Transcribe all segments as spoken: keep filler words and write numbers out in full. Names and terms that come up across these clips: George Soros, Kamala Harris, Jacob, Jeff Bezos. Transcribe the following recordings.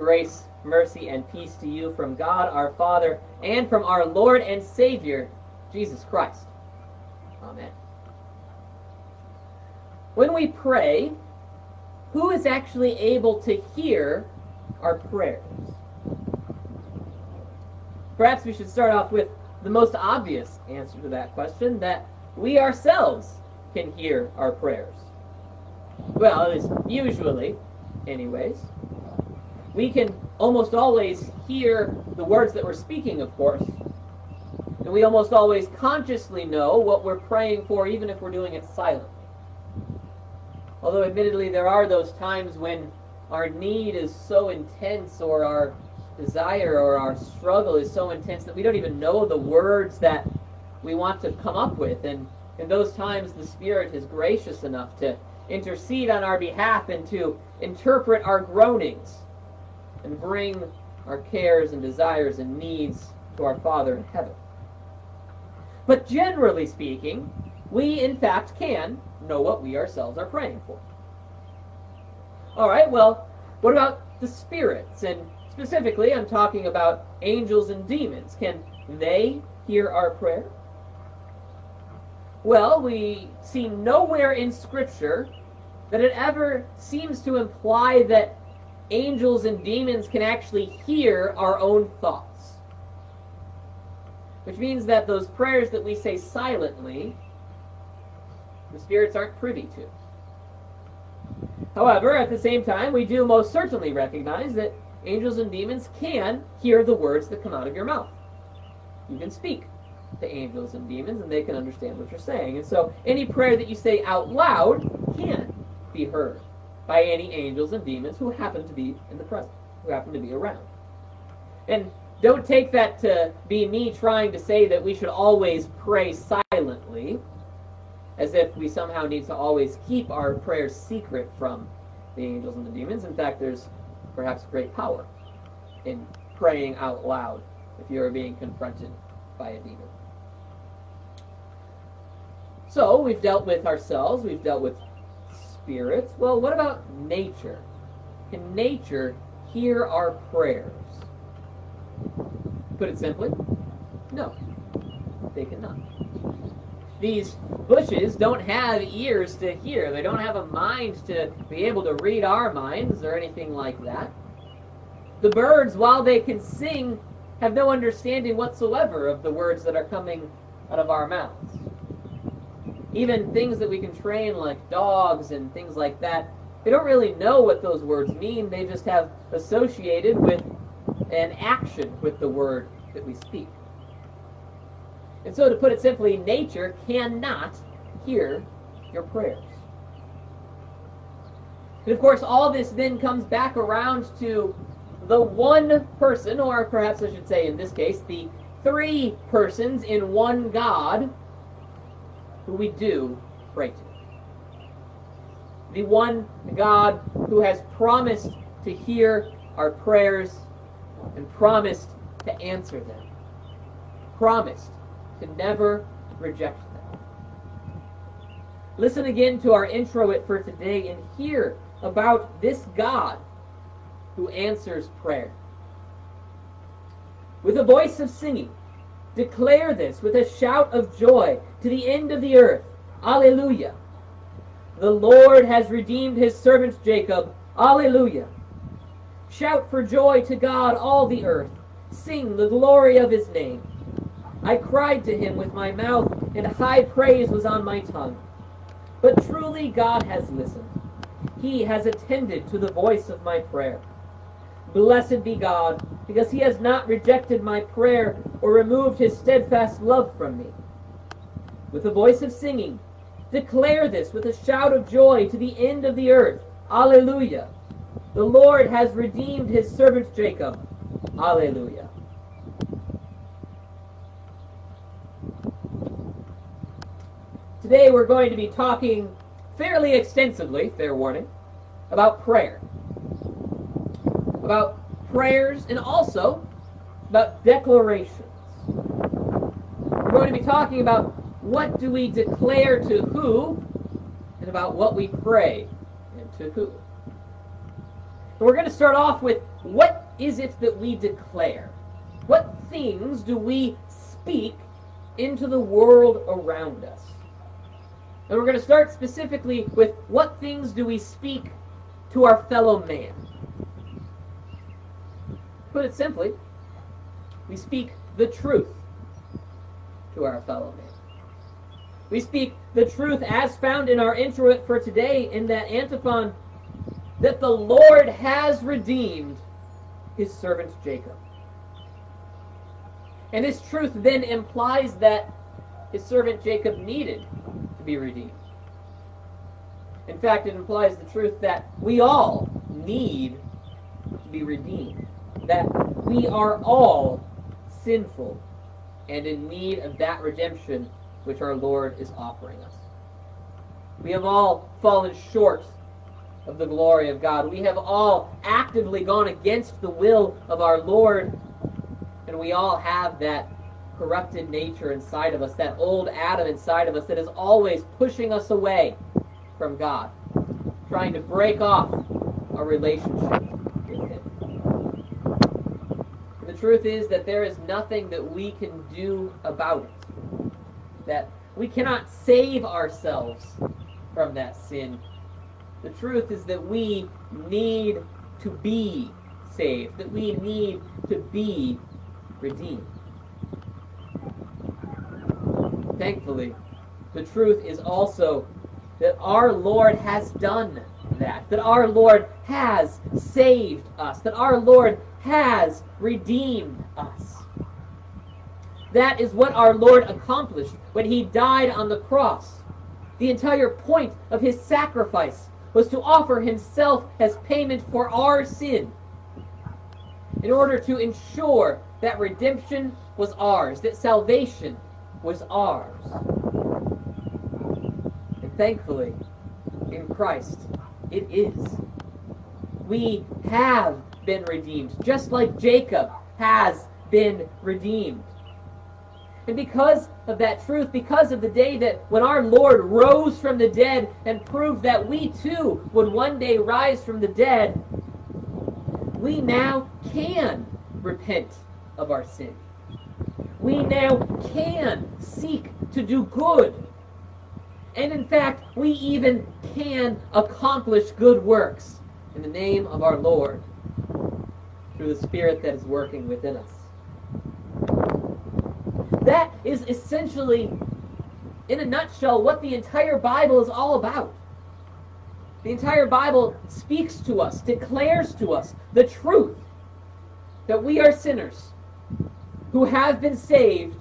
Grace, mercy, and peace to you from God our Father and from our Lord and Savior, Jesus Christ. Amen. When we pray, who is actually able to hear our prayers? Perhaps we should start off with the most obvious answer to that question, that we ourselves can hear our prayers. Well, at least usually, anyways. We can almost always hear the words that we're speaking, of course. And we almost always consciously know what we're praying for, even if we're doing it silently. Although admittedly there are those times when our need is so intense, or our desire or our struggle is so intense that we don't even know the words that we want to come up with. And in those times the Spirit is gracious enough to intercede on our behalf and to interpret our groanings and bring our cares and desires and needs to our Father in heaven. But generally speaking, we in fact can know what we ourselves are praying for. All right, well, what about the spirits? And specifically, I'm talking about angels and demons. Can they hear our prayer? Well, we see nowhere in Scripture that it ever seems to imply that angels and demons can actually hear our own thoughts, which means that those prayers that we say silently, the spirits aren't privy to. However, at the same time, we do most certainly recognize that angels and demons can hear the words that come out of your mouth. You can speak to angels and demons, and they can understand what you're saying. And so any prayer that you say out loud can be heard by any angels and demons who happen to be in the present, who happen to be around. And don't take that to be me trying to say that we should always pray silently, as if we somehow need to always keep our prayers secret from the angels and the demons. In fact, there's perhaps great power in praying out loud if you are being confronted by a demon. So, we've dealt with ourselves, we've dealt with spirits. Well, what about nature? Can nature hear our prayers? Put it simply, no, they cannot. These bushes don't have ears to hear. They don't have a mind to be able to read our minds or anything like that. The birds, while they can sing, have no understanding whatsoever of the words that are coming out of our mouths. Even things that we can train, like dogs and things like that, they don't really know what those words mean. They just have associated with an action with the word that we speak. And so, to put it simply, nature cannot hear your prayers. And of course, all this then comes back around to the one person, or perhaps I should say in this case, the three persons in one God who we do pray to. The one God who has promised to hear our prayers and promised to answer them. Promised to never reject them. Listen again to our intro it for today and hear about this God who answers prayer. With a voice of singing, declare this with a shout of joy to the end of the earth. Alleluia. The Lord has redeemed his servant Jacob. Alleluia. Shout for joy to God, all the earth. Sing the glory of his name. I cried to him with my mouth, and high praise was on my tongue. But truly God has listened. He has attended to the voice of my prayer. Blessed be God, because he has not rejected my prayer or removed his steadfast love from me. With a voice of singing, declare this with a shout of joy to the end of the earth. Alleluia. The Lord has redeemed his servant Jacob. Alleluia. Today we're going to be talking fairly extensively, fair warning, about prayer. About prayers and also about declarations. We're going to be talking about what do we declare to who and about what we pray and to who. We're going to start off with, what is it that we declare? What things do we speak into the world around us? And we're going to start specifically with, what things do we speak to our fellow man? Put it simply, we speak the truth to our fellow man. We speak the truth as found in our introit for today in that antiphon, that the Lord has redeemed his servant Jacob. And this truth then implies that his servant Jacob needed to be redeemed. In fact, it implies the truth that we all need to be redeemed, that we are all sinful and in need of that redemption which our Lord is offering us. We have all fallen short of the glory of God. We have all actively gone against the will of our Lord, and we all have that corrupted nature inside of us, that old Adam inside of us that is always pushing us away from God, trying to break off our relationship with Him. And the truth is that there is nothing that we can do about it, that we cannot save ourselves from that sin. The truth is that we need to be saved, that we need to be redeemed. Thankfully, the truth is also that our Lord has done that, that our Lord has saved us, that our Lord has redeemed us. That is what our Lord accomplished when He died on the cross. The entire point of His sacrifice was to offer Himself as payment for our sin in order to ensure that redemption was ours, that salvation was ours. And thankfully, in Christ, it is. We have been redeemed, just like Jacob has been redeemed. And because of that truth, because of the day that when our Lord rose from the dead and proved that we too would one day rise from the dead, we now can repent of our sin. We now can seek to do good. And in fact, we even can accomplish good works in the name of our Lord through the Spirit that is working within us. That is essentially, in a nutshell, what the entire Bible is all about. The entire Bible speaks to us, declares to us the truth that we are sinners who have been saved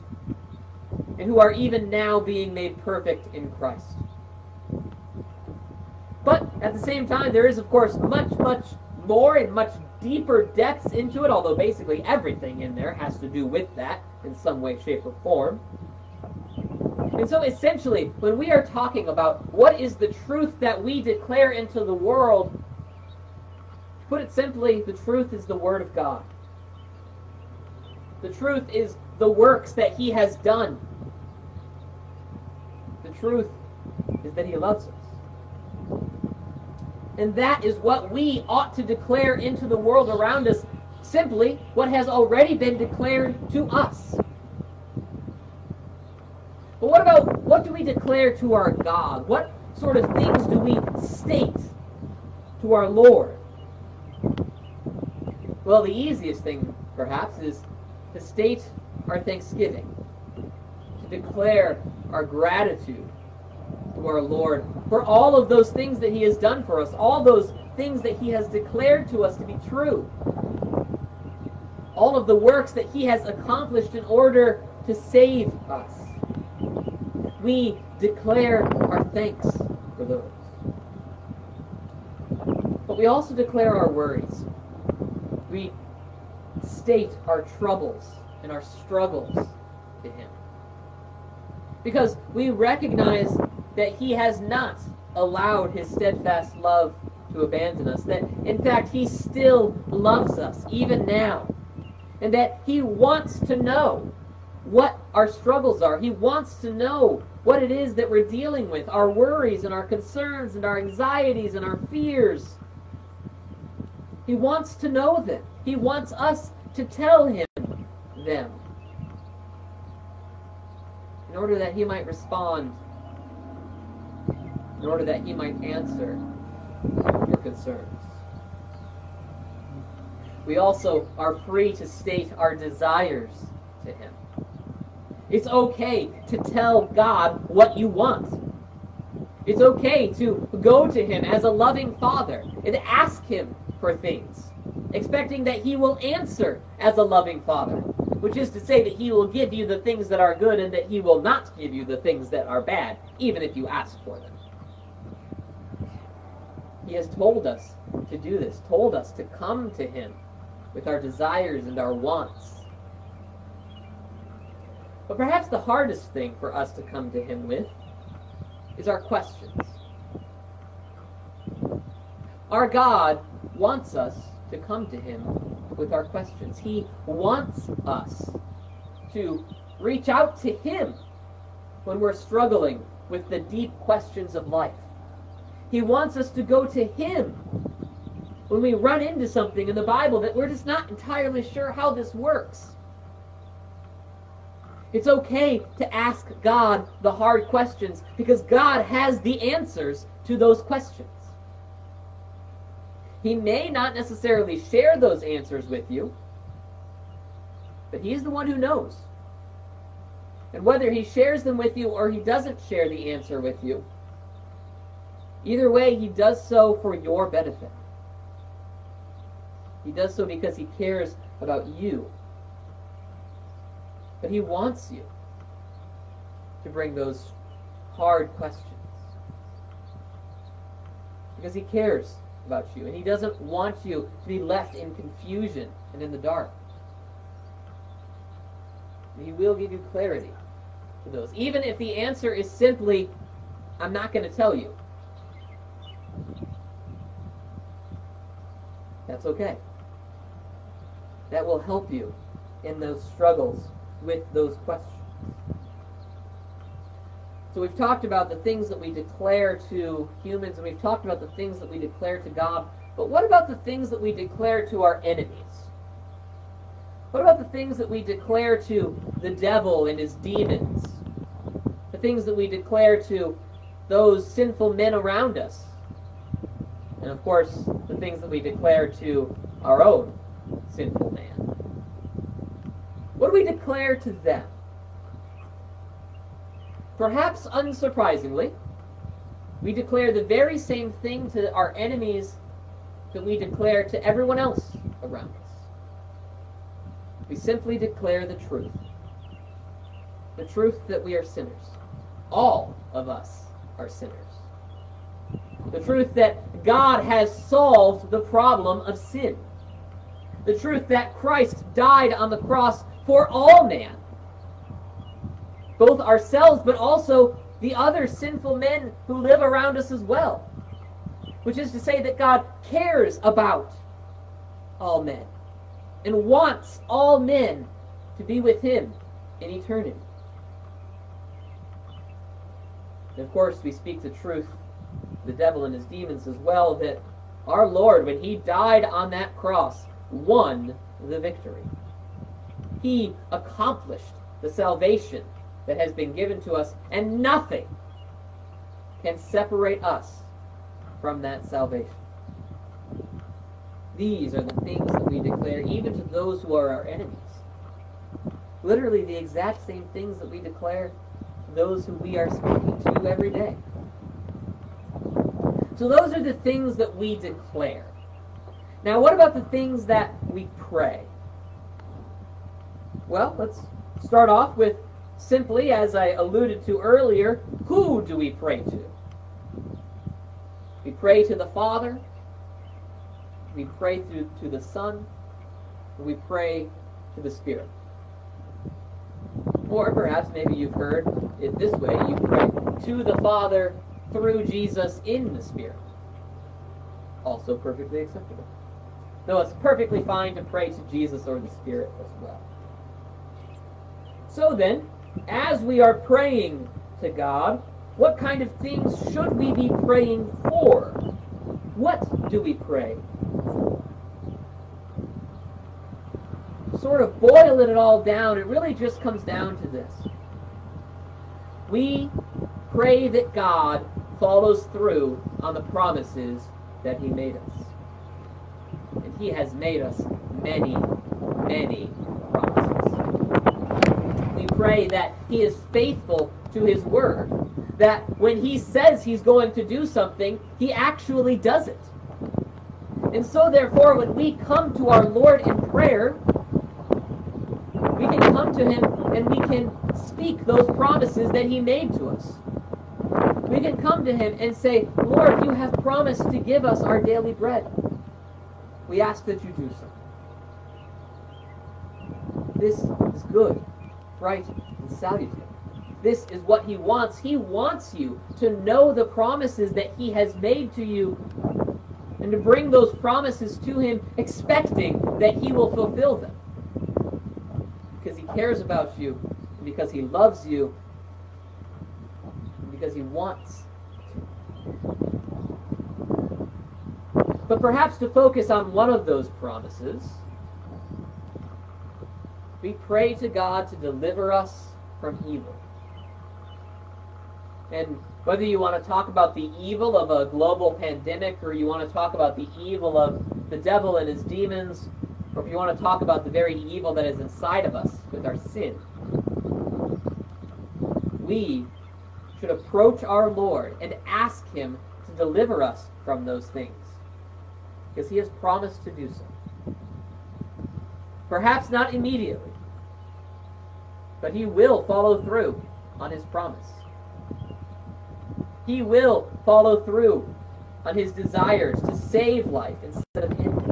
and who are even now being made perfect in Christ. But at the same time, there is, of course, much, much more and much deeper depths into it, although basically everything in there has to do with that in some way, shape, or form. And so essentially, when we are talking about what is the truth that we declare into the world, to put it simply, the truth is the Word of God. The truth is the works that He has done. The truth is that He loves us. And that is what we ought to declare into the world around us, simply what has already been declared to us. But what about, what do we declare to our God? What sort of things do we state to our Lord? Well, the easiest thing, perhaps, is to state our thanksgiving, to declare our gratitude to our Lord for all of those things that He has done for us, all those things that He has declared to us to be true, all of the works that He has accomplished in order to save us. We declare our thanks for those. But we also declare our worries. We state our troubles and our struggles to Him, because we recognize that He has not allowed His steadfast love to abandon us, that in fact He still loves us, even now, and that He wants to know what our struggles are. He wants to know what it is that we're dealing with, our worries and our concerns and our anxieties and our fears. He wants to know them. He wants us to tell him them, in order that he might respond, in order that he might answer your concerns. We also are free to state our desires to him. It's okay to tell God what you want. It's okay to go to him as a loving father and ask him for things, expecting that he will answer as a loving father, which is to say that he will give you the things that are good and that he will not give you the things that are bad, even if you ask for them. He has told us to do this, told us to come to him with our desires and our wants. But perhaps the hardest thing for us to come to him with is our questions. Our God wants us to come to him with our questions. He wants us to reach out to him when we're struggling with the deep questions of life. He wants us to go to him when we run into something in the Bible that we're just not entirely sure how this works. It's okay to ask God the hard questions, because God has the answers to those questions. He may not necessarily share those answers with you, but he's the one who knows. And whether he shares them with you or he doesn't share the answer with you, either way, he does so for your benefit. He does so because he cares about you. But he wants you to bring those hard questions, because he cares about you, and he doesn't want you to be left in confusion and in the dark. And he will give you clarity to those, even if the answer is simply, I'm not going to tell you. That's okay. That will help you in those struggles with those questions. So we've talked about the things that we declare to humans, and we've talked about the things that we declare to God, but what about the things that we declare to our enemies? What about the things that we declare to the devil and his demons? The things that we declare to those sinful men around us? And of course, the things that we declare to our own sinful man. What do we declare to them? Perhaps unsurprisingly, we declare the very same thing to our enemies that we declare to everyone else around us. We simply declare the truth. The truth that we are sinners. All of us are sinners. The truth that God has solved the problem of sin. The truth that Christ died on the cross for all man. Both ourselves, but also the other sinful men who live around us as well. Which is to say that God cares about all men and wants all men to be with him in eternity. And of course, we speak the truth, the devil and his demons as well, that our Lord, when he died on that cross, won the victory. He accomplished the salvation that has been given to us, and nothing can separate us from that salvation. These are the things that we declare even to those who are our enemies. Literally the exact same things that we declare to those who we are speaking to every day. So those are the things that we declare. Now what about the things that we pray? Well, let's start off with simply, as I alluded to earlier, who do we pray to? We pray to the Father, we pray to, to the Son, and we pray to the Spirit. Or perhaps maybe you've heard it this way, you pray to the Father through Jesus in the Spirit. Also perfectly acceptable. Though it's perfectly fine to pray to Jesus or the Spirit as well. So then, as we are praying to God, what kind of things should we be praying for? What do we pray for? sort of boiling it all down, it really just comes down to this. We pray that God follows through on the promises that he made us. And he has made us many, many promises. We pray that he is faithful to his word, that when he says he's going to do something, he actually does it. And so, therefore, when we come to our Lord in prayer, we can come to him and we can speak those promises that he made to us. We can come to him and say, Lord, you have promised to give us our daily bread. We ask that you do so. This is good, right, and salutary. This is what he wants. He wants you to know the promises that he has made to you and to bring those promises to him, expecting that he will fulfill them. Because he cares about you, and because he loves you, and because he wants to. But perhaps to focus on one of those promises, we pray to God to deliver us from evil. And whether you want to talk about the evil of a global pandemic, or you want to talk about the evil of the devil and his demons, or if you want to talk about the very evil that is inside of us with our sin, we should approach our Lord and ask him to deliver us from those things, because he has promised to do so. Perhaps not immediately, but he will follow through on his promise. He will follow through on his desires to save life instead of end it.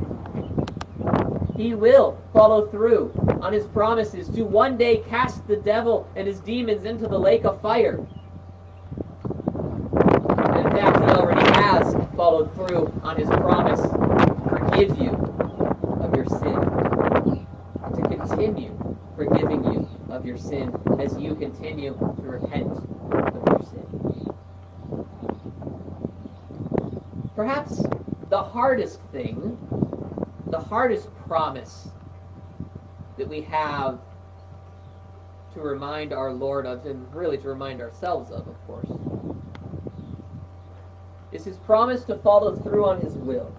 He will follow through on his promises to one day cast the devil and his demons into the lake of fire. And in fact, he already has followed through on his promise to forgive you of your sin, to continue forgiving you of your sin as you continue to repent of your sin. Perhaps the hardest thing, the hardest promise that we have to remind our Lord of, and really to remind ourselves of, of course, is his promise to follow through on his will.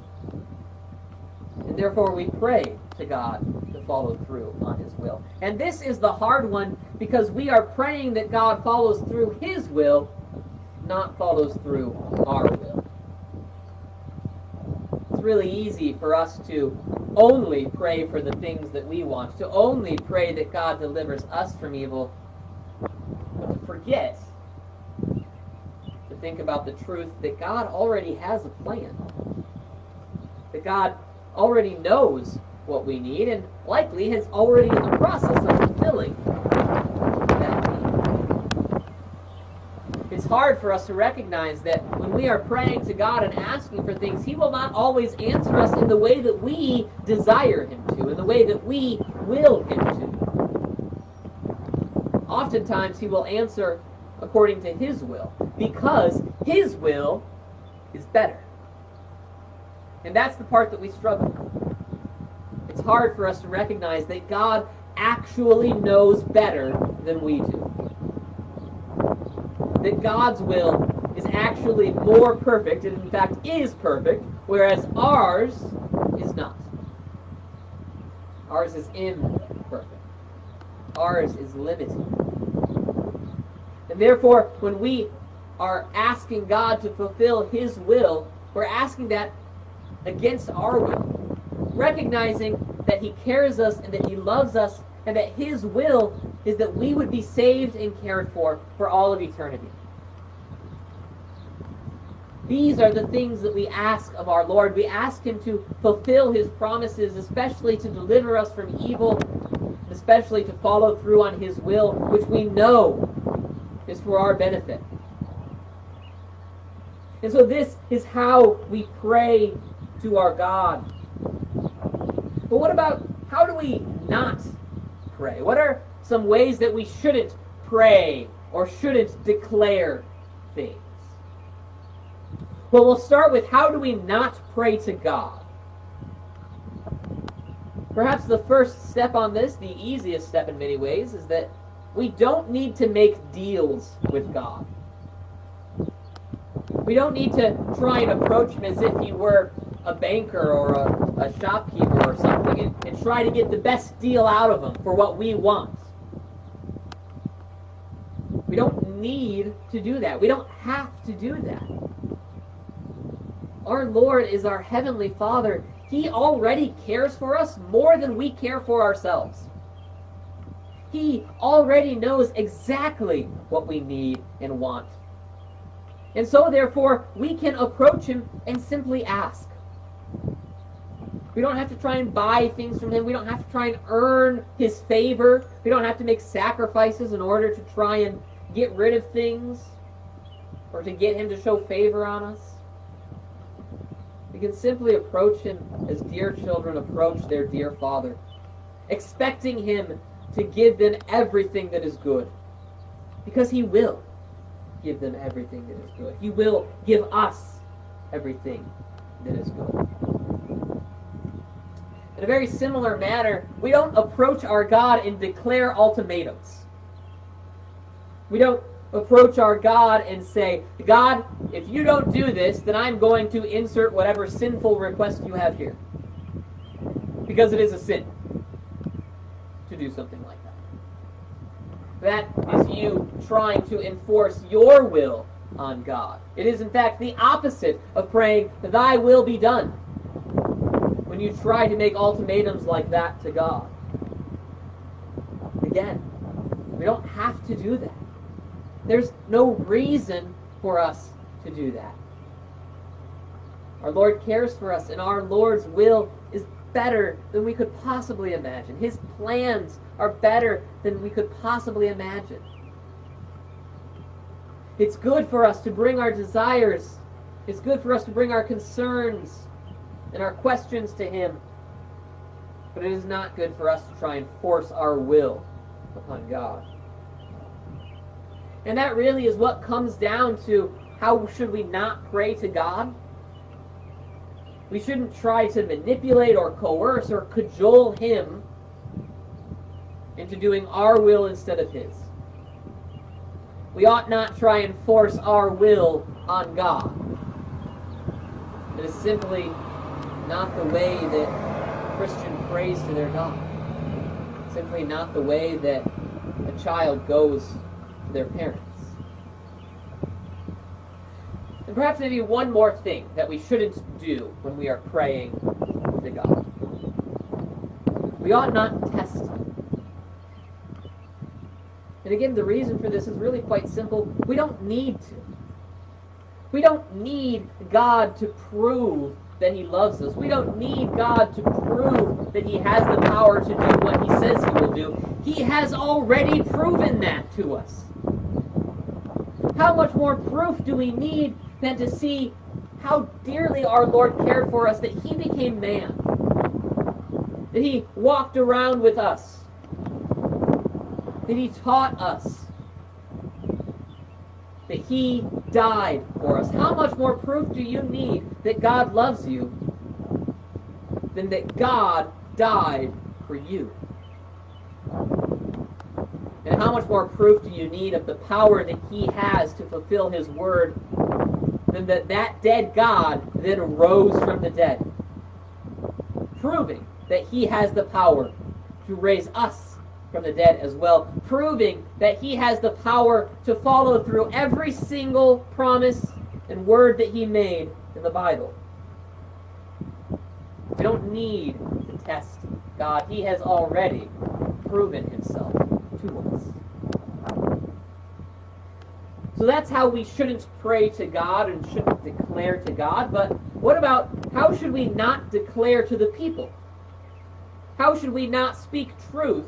And therefore we pray to God to follow through on his will. And this is the hard one, because we are praying that God follows through his will, not follows through our will. It's really easy for us to only pray for the things that we want, to only pray that God delivers us from evil, but to forget to think about the truth that God already has a plan, that God already knows what we need and likely is already in the process of fulfilling that need. It's hard for us to recognize that we are praying to God and asking for things, he will not always answer us in the way that we desire him to, in the way that we will him to. Oftentimes, he will answer according to his will, because his will is better. And that's the part that we struggle with. It's hard for us to recognize that God actually knows better than we do. That God's will is actually more perfect, and in fact is perfect, whereas ours is not. Ours is imperfect. Ours is limited. And therefore, when we are asking God to fulfill his will, we're asking that against our will, recognizing that he cares us and that he loves us, and that his will is that we would be saved and cared for for all of eternity. These are the things that we ask of our Lord. We ask him to fulfill his promises, especially to deliver us from evil, especially to follow through on his will, which we know is for our benefit. And so this is how we pray to our God. But what about, how do we not pray? What are some ways that we shouldn't pray or shouldn't declare things? Well, we'll start with, how do we not pray to God? Perhaps the first step on this, the easiest step in many ways, is that we don't need to make deals with God. We don't need to try and approach him as if he were a banker or a, a shopkeeper or something and, and try to get the best deal out of him for what we want. We don't need to do that. We don't have to do that. Our Lord is our Heavenly Father. He already cares for us more than we care for ourselves. He already knows exactly what we need and want. And so, therefore, we can approach him and simply ask. We don't have to try and buy things from him. We don't have to try and earn his favor. We don't have to make sacrifices in order to try and get rid of things or to get him to show favor on us. We can simply approach him as dear children approach their dear father, expecting him to give them everything that is good, because he will give them everything that is good. He will give us everything that is good. In a very similar manner, we don't approach our God and declare ultimatums. We don't approach our God and say, God, if you don't do this, then I'm going to insert whatever sinful request you have here. Because it is a sin to do something like that. That is you trying to enforce your will on God. It is, in fact, the opposite of praying, thy will be done, when you try to make ultimatums like that to God. Again, we don't have to do that. There's no reason for us to do that. Our Lord cares for us, and our Lord's will is better than we could possibly imagine. His plans are better than we could possibly imagine. It's good for us to bring our desires. It's good for us to bring our concerns and our questions to him. But it is not good for us to try and force our will upon God. And that really is what comes down to how should we not pray to God? We shouldn't try to manipulate or coerce or cajole him into doing our will instead of his. We ought not try and force our will on God. It is simply not the way that Christian prays to their God. It's simply not the way that a child goes to their parents. And perhaps maybe one more thing that we shouldn't do when we are praying to God. We ought not test him. And again, the reason for this is really quite simple. We don't need to. We don't need God to prove that he loves us. We don't need God to prove that he has the power to do what he says he will do. He has already proven that to us. How much more proof do we need than to see how dearly our Lord cared for us, that he became man, that he walked around with us, that he taught us, that he died for us? How much more proof do you need that God loves you than that God died for you? And how much more proof do you need of the power that he has to fulfill his word than that that dead God then rose from the dead, proving that he has the power to raise us from the dead as well, proving that he has the power to follow through every single promise and word that he made in the Bible. We don't need to test God. He has already proven himself to us. So that's how we shouldn't pray to God and shouldn't declare to God. But what about how should we not declare to the people? How should we not speak truth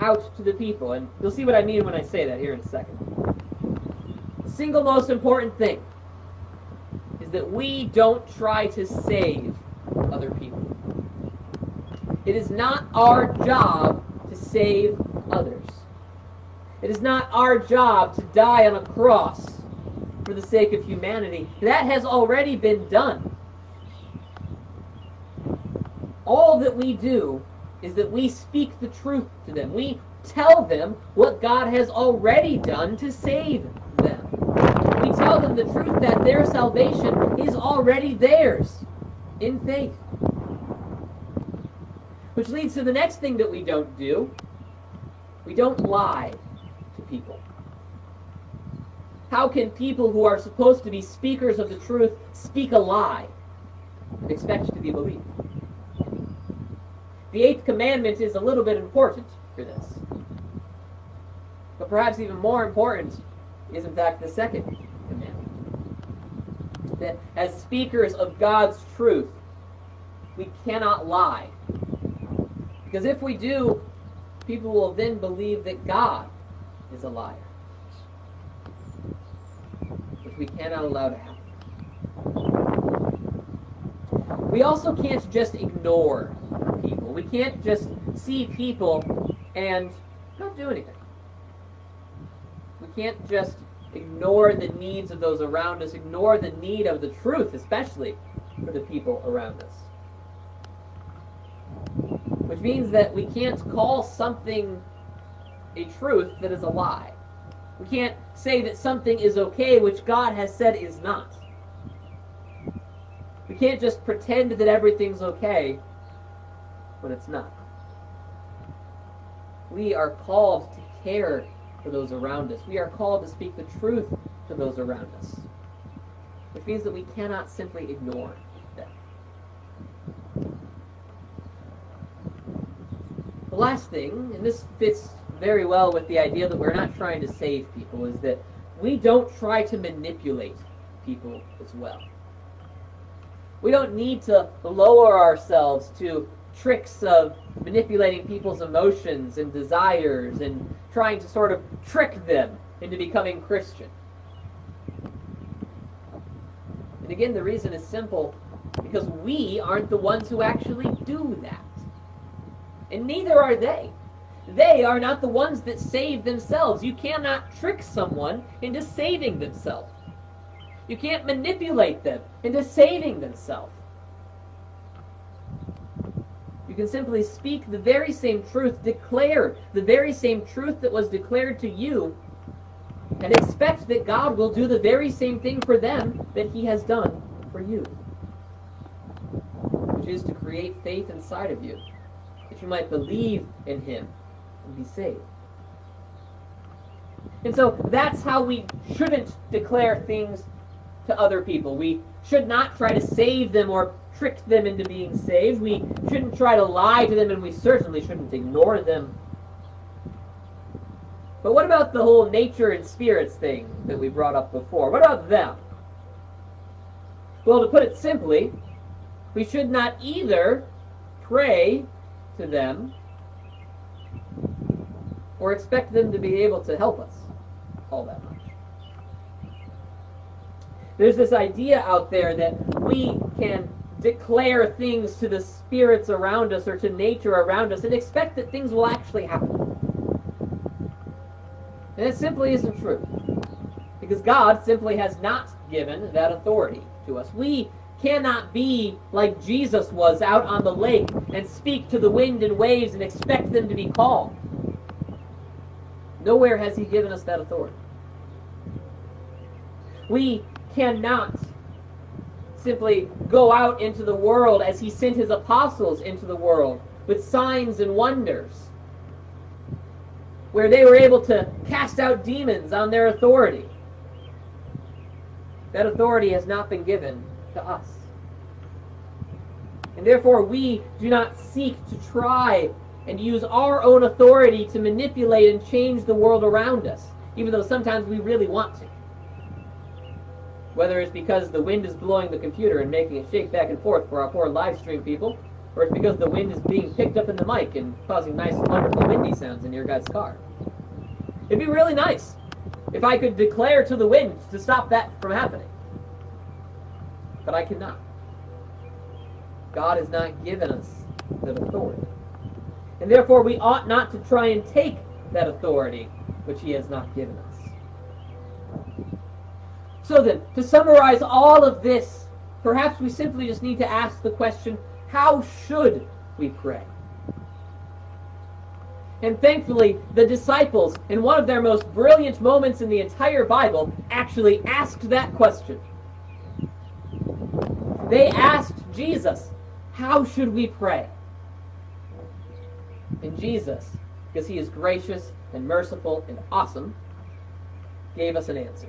out to the people? And you'll see what I mean when I say that here in a second. The single most important thing is that we don't try to save other people. It is not our job to save others. It is not our job to die on a cross for the sake of humanity. That has already been done. All that we do is that we speak the truth to them. We tell them what God has already done to save them. We tell them the truth that their salvation is already theirs in faith. Which leads to the next thing that we don't do. We don't lie to people. How can people who are supposed to be speakers of the truth speak a lie and expect to be believed? The eighth commandment is a little bit important for this. But perhaps even more important is, in fact, the second commandment. That as speakers of God's truth, we cannot lie. Because if we do, people will then believe that God is a liar, which we cannot allow to happen. We also can't just ignore people. We can't just see people and not do anything. We can't just ignore the needs of those around us, ignore the need of the truth, especially for the people around us. Which means that we can't call something a truth that is a lie. We can't say that something is okay which God has said is not. We can't just pretend that everything's okay when it's not. We are called to care for those around us. We are called to speak the truth to those around us. Which means that we cannot simply ignore them. The last thing, and this fits very well with the idea that we're not trying to save people, is that we don't try to manipulate people as well. We don't need to lower ourselves to tricks of manipulating people's emotions and desires and trying to sort of trick them into becoming Christian. And again, the reason is simple, because we aren't the ones who actually do that. And neither are they. They are not the ones that save themselves. You cannot trick someone into saving themselves. You can't manipulate them into saving themselves. You can simply speak the very same truth, declare the very same truth that was declared to you, and expect that God will do the very same thing for them that He has done for you. Which is to create faith inside of you, you might believe in Him and be saved. And so that's how we shouldn't declare things to other people. We should not try to save them or trick them into being saved. We shouldn't try to lie to them, and we certainly shouldn't ignore them. But what about the whole nature and spirits thing that we brought up before? What about them? Well, to put it simply, we should not either pray to them or expect them to be able to help us all that much. There's this idea out there that we can declare things to the spirits around us or to nature around us and expect that things will actually happen. And it simply isn't true, because God simply has not given that authority to us. We cannot be like Jesus was out on the lake and speak to the wind and waves and expect them to be calm. Nowhere has He given us that authority. We cannot simply go out into the world as He sent His apostles into the world with signs and wonders, where they were able to cast out demons on their authority. That authority has not been given to us. And therefore we do not seek to try and use our own authority to manipulate and change the world around us, even though sometimes we really want to. Whether it's because the wind is blowing the computer and making it shake back and forth for our poor live stream people, or it's because the wind is being picked up in the mic and causing nice, wonderful windy sounds in your guys' car. It'd be really nice if I could declare to the wind to stop that from happening. But I cannot. God has not given us that authority. And therefore we ought not to try and take that authority which He has not given us. So then, to summarize all of this, perhaps we simply just need to ask the question, how should we pray? And thankfully, the disciples, in one of their most brilliant moments in the entire Bible, actually asked that question. They asked Jesus, how should we pray? And Jesus, because he is gracious and merciful and awesome, gave us an answer.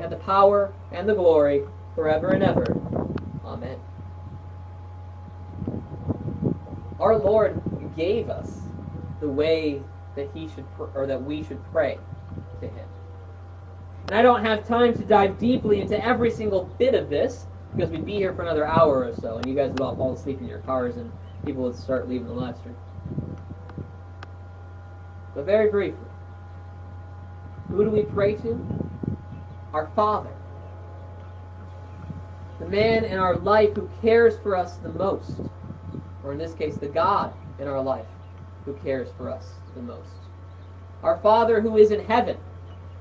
and the power, and the glory, forever and ever. Amen. Our Lord gave us the way that he should, pr- or that we should pray to him. And I don't have time to dive deeply into every single bit of this, because we'd be here for another hour or so, and you guys would all fall asleep in your cars, and people would start leaving the live stream. But very briefly, who do we pray to? Our Father. The man in our life who cares for us the most. Or in this case, the God in our life who cares for us the most. Our Father who is in heaven,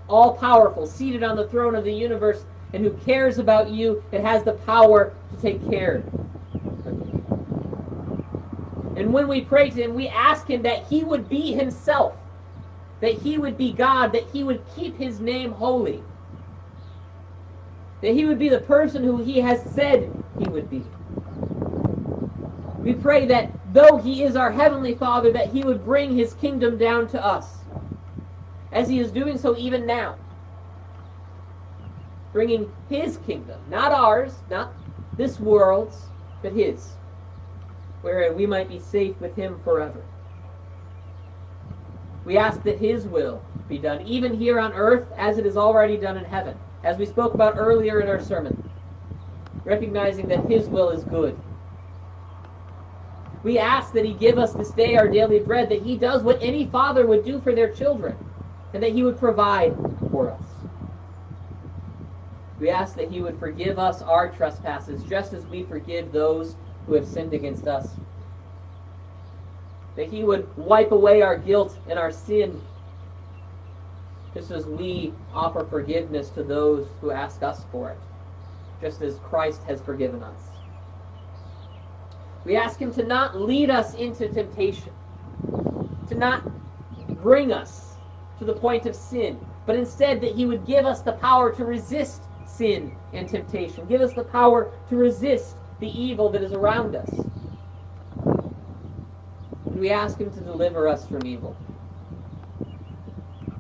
all-powerful, seated on the throne of the universe, and who cares about you and has the power to take care of you. And when we pray to him, we ask him that he would be himself, that he would be God, that he would keep his name holy, that he would be the person who he has said he would be. We pray that though he is our Heavenly Father, that he would bring his kingdom down to us, as he is doing so even now. Bringing his kingdom, not ours, not this world's, but his, wherein we might be safe with him forever. We ask that his will be done, even here on earth, as it is already done in heaven, as we spoke about earlier in our sermon, recognizing that his will is good. We ask that he give us this day our daily bread, that he does what any father would do for their children, and that he would provide for us. We ask that he would forgive us our trespasses, just as we forgive those who have sinned against us. That he would wipe away our guilt and our sin, just as we offer forgiveness to those who ask us for it, just as Christ has forgiven us. We ask him to not lead us into temptation, to not bring us to the point of sin, but instead that he would give us the power to resist sin and temptation. Give us the power to resist the evil that is around us. And we ask him to deliver us from evil.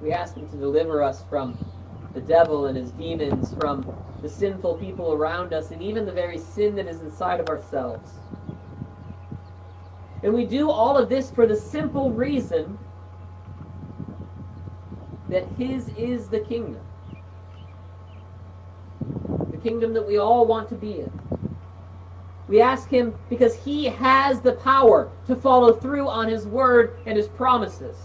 We ask him to deliver us from the devil and his demons, from the sinful people around us, and even the very sin that is inside of ourselves. And we do all of this for the simple reason that his is the kingdom. Kingdom that we all want to be in. We ask him because he has the power to follow through on his word and his promises.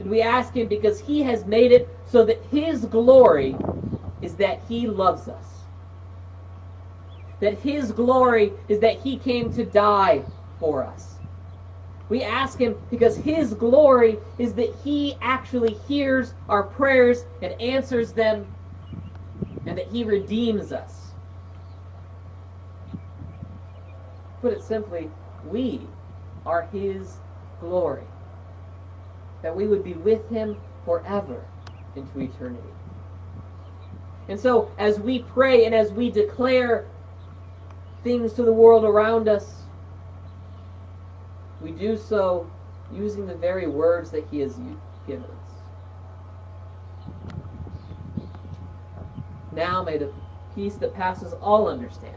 And we ask him because he has made it so that his glory is that he loves us. That his glory is that he came to die for us. We ask him because his glory is that he actually hears our prayers and answers them, and that he redeems us. To put it simply, we are his glory, that we would be with him forever into eternity. And so, as we pray and as we declare things to the world around us, we do so using the very words that he has given us. Now may the peace that passes all understanding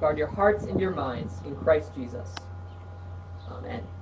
guard your hearts and your minds in Christ Jesus. Amen.